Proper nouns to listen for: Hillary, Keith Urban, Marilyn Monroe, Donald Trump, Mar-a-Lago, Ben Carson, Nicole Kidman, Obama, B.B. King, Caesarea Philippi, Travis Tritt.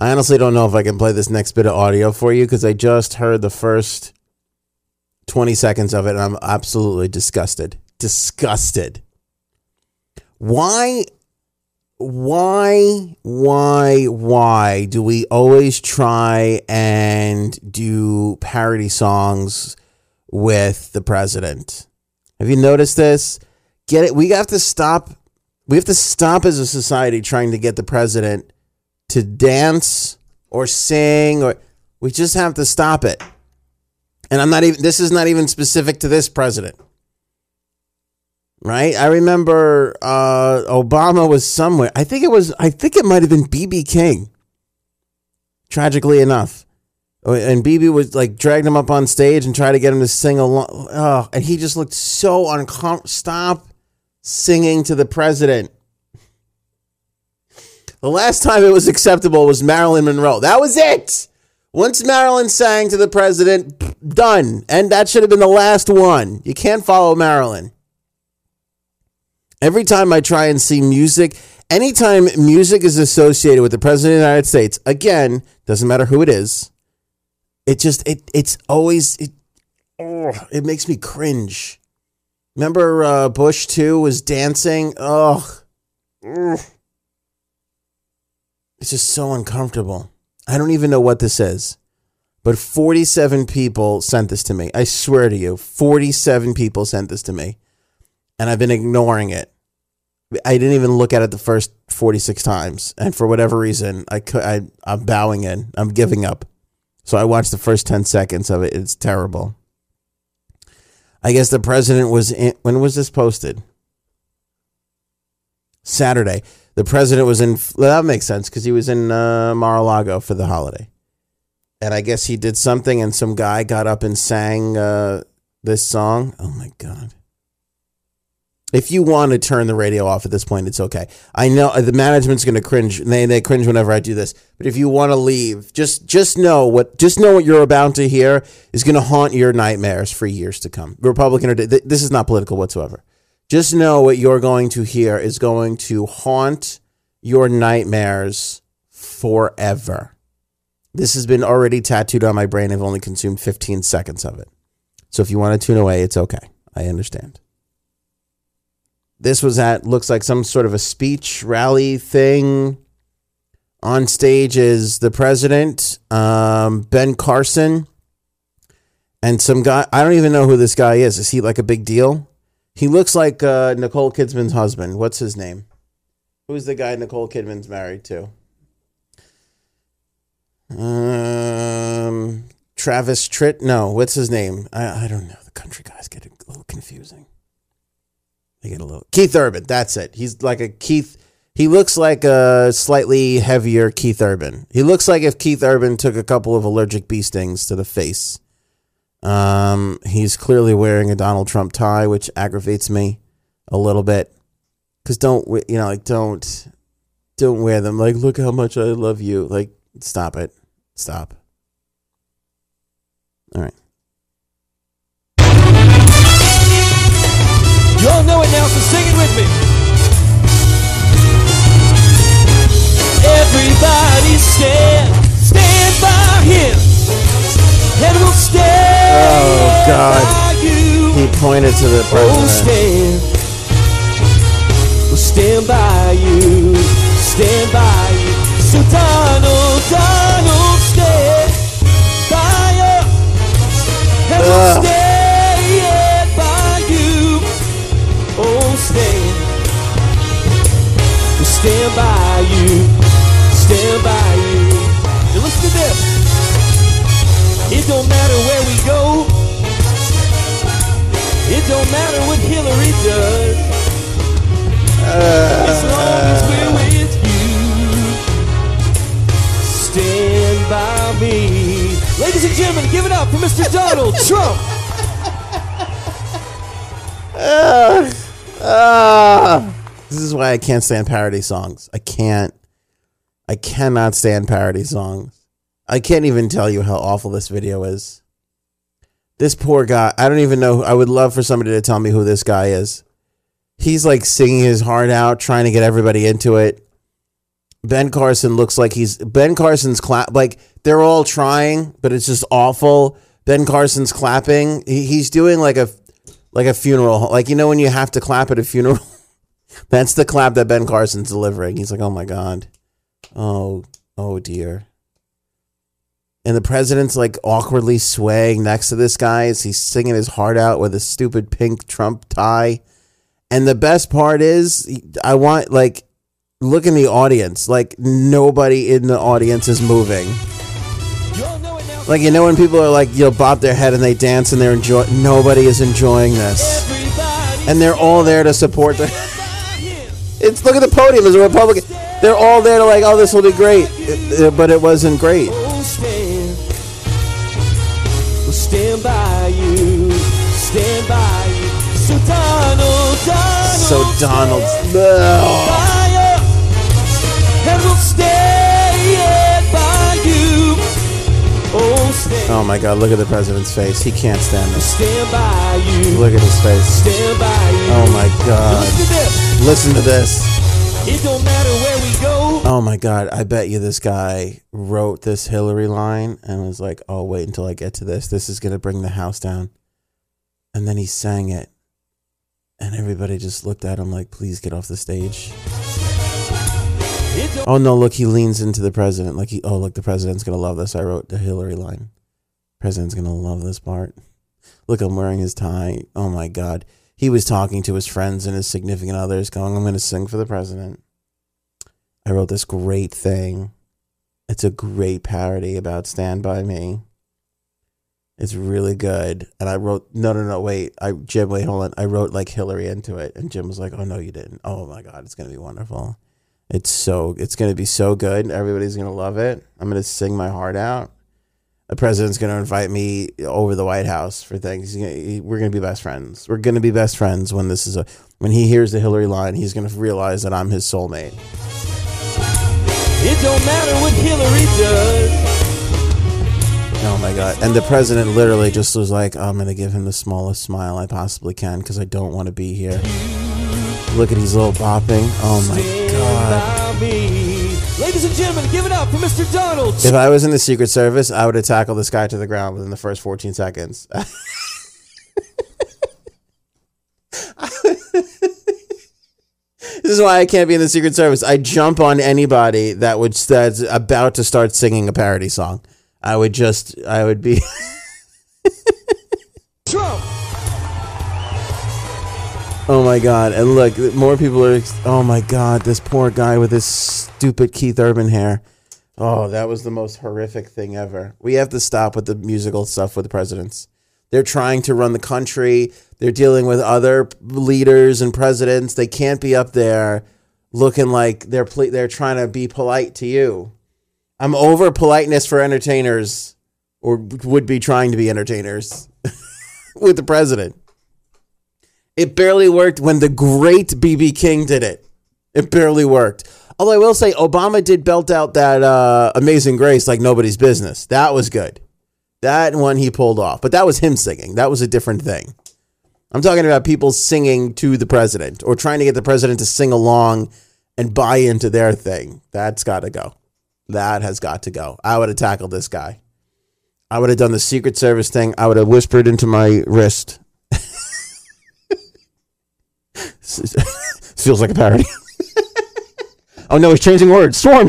I honestly don't know if I can play this next bit of audio for you because I just heard the first 20 seconds of it and I'm absolutely disgusted. Disgusted. Why do we always try and do parody songs with the president? Have you noticed this? Get it? We have to stop. We have to stop as a society trying to get the president to dance or sing, or we just have to stop it. And this is not even specific to this president. Right? I remember Obama was somewhere. I think it might have been B.B. King. Tragically enough. And B.B. was like dragged him up on stage and tried to get him to sing along. Oh, and he just looked so uncomfortable. Stop singing to the president. The last time it was acceptable was Marilyn Monroe. That was it. Once Marilyn sang to the president, done. And that should have been the last one. You can't follow Marilyn. Every time I try and see music, anytime music is associated with the president of the United States, again, doesn't matter who it is. It makes me cringe. Remember Bush too was dancing. Oh, it's just so uncomfortable. I don't even know what this is, but 47 people sent this to me. I swear to you, 47 people sent this to me. And I've been ignoring it. I didn't even look at it the first 46 times. And for whatever reason, I'm bowing in. I'm giving up. So I watched the first 10 seconds of it. It's terrible. I guess the president was in... When was this posted? Saturday. The president was in... Well, that makes sense because he was in Mar-a-Lago for the holiday. And I guess he did something and some guy got up and sang this song. Oh, my God. If you want to turn the radio off at this point, it's okay. I know the management's going to cringe. They cringe whenever I do this. But if you want to leave, just know what you're about to hear is going to haunt your nightmares for years to come. Republican or this is not political whatsoever. Just know what you're going to hear is going to haunt your nightmares forever. This has been already tattooed on my brain. I've only consumed 15 seconds of it. So if you want to tune away, it's okay. I understand. This was at, looks like some sort of a speech rally thing. On stage is the president, Ben Carson, and some guy. I don't even know who this guy is. Is he like a big deal? He looks like Nicole Kidman's husband. What's his name? Who's the guy Nicole Kidman's married to? Travis Tritt? No, what's his name? I don't know. The country guys get a little confusing. I get a little Keith Urban. That's it. He's like a Keith. He looks like a slightly heavier Keith Urban. He looks like if Keith Urban took a couple of allergic bee stings to the face. He's clearly wearing a Donald Trump tie, which aggravates me a little bit. Cause don't wear them. Like, look how much I love you. Like, stop it. Stop. All right. You all know it now, so sing it with me. Everybody stand by him. And we'll stand. Oh, God. By you. He pointed to the president. Oh, stand. We'll stand by you. Stand by you. So Donald, stand by us. And we'll stand. Stand by you, stand by you. Now listen to this. It don't matter where we go. It don't matter what Hillary does. As long as we're with you. Stand by me. Ladies and gentlemen, give it up for Mr. Donald Trump. This is why I can't stand parody songs. I cannot stand parody songs. I can't even tell you how awful this video is. This poor guy, I don't even know. I would love for somebody to tell me who this guy is. He's like singing his heart out, trying to get everybody into it. Ben Carson looks like he's Ben Carson's clap. Like they're all trying, but it's just awful. Ben Carson's clapping. He's doing like a funeral. Like, you know, when you have to clap at a funeral, that's the clap that Ben Carson's delivering. He's like, oh, my God. Oh, dear. And the president's like awkwardly swaying next to this guy as he's singing his heart out with a stupid pink Trump tie. And the best part is, I want, like, look in the audience. Like, nobody in the audience is moving. Like, you know, when people are like, you'll bob their head and they dance and they're enjoying. Nobody is enjoying this. And they're all there to support them. It's, look at the podium. It's a Republican. They're all there to like, oh, this will be great. But it wasn't great. We'll stand by you. Stand by you. So Donald's and we'll stand by you. Oh my God, look at the president's face. He can't stand this. Stand by you. Look at his face. Stand by you. Oh my God. Listen to this. It don't matter where we go. Oh my God, I bet you this guy wrote this Hillary line and was like, oh, wait until I get to this. This is gonna bring the house down. And then he sang it. And everybody just looked at him like, please get off the stage. Oh, no, look, he leans into the president. Like, oh, look, the president's going to love this. I wrote the Hillary line. President's going to love this part. Look, I'm wearing his tie. Oh, my God. He was talking to his friends and his significant others going, I'm going to sing for the president. I wrote this great thing. It's a great parody about Stand By Me. It's really good. And I wrote, no, wait. Jim, wait, hold on. I wrote like Hillary into it. And Jim was like, oh, no, you didn't. Oh, my God. It's going to be wonderful. It's going to be so good. Everybody's going to love it. I'm going to sing my heart out. The president's going to invite me over the White House for things. We're going to be best friends. We're going to be best friends when this is when he hears the Hillary line, he's going to realize that I'm his soulmate. It don't matter what Hillary does. Oh my God. And the president literally just was like, I'm going to give him the smallest smile I possibly can because I don't want to be here. Look at his little bopping. Oh my God. Ladies and gentlemen, give it up for Mr. Donald. If I was in the Secret Service, I would have tackled this guy to the ground within the first 14 seconds. This is why I can't be in the Secret Service. I jump on anybody that's about to start singing a parody song. I would be Trump. Oh my God. And look, more people are, oh my God, this poor guy with his stupid Keith Urban hair. Oh, that was the most horrific thing ever. We have to stop with the musical stuff with the presidents. They're trying to run the country. They're dealing with other leaders and presidents. They can't be up there looking like they're trying to be polite to you. I'm over politeness for entertainers, or would be trying to be entertainers, with the president. It barely worked when the great B.B. King did it. It barely worked. Although I will say Obama did belt out that Amazing Grace like nobody's business. That was good. That one he pulled off. But that was him singing. That was a different thing. I'm talking about people singing to the president or trying to get the president to sing along and buy into their thing. That's got to go. That has got to go. I would have tackled this guy. I would have done the Secret Service thing. I would have whispered into my wrist. Feels like a parody. Oh, no, he's changing words. Storm.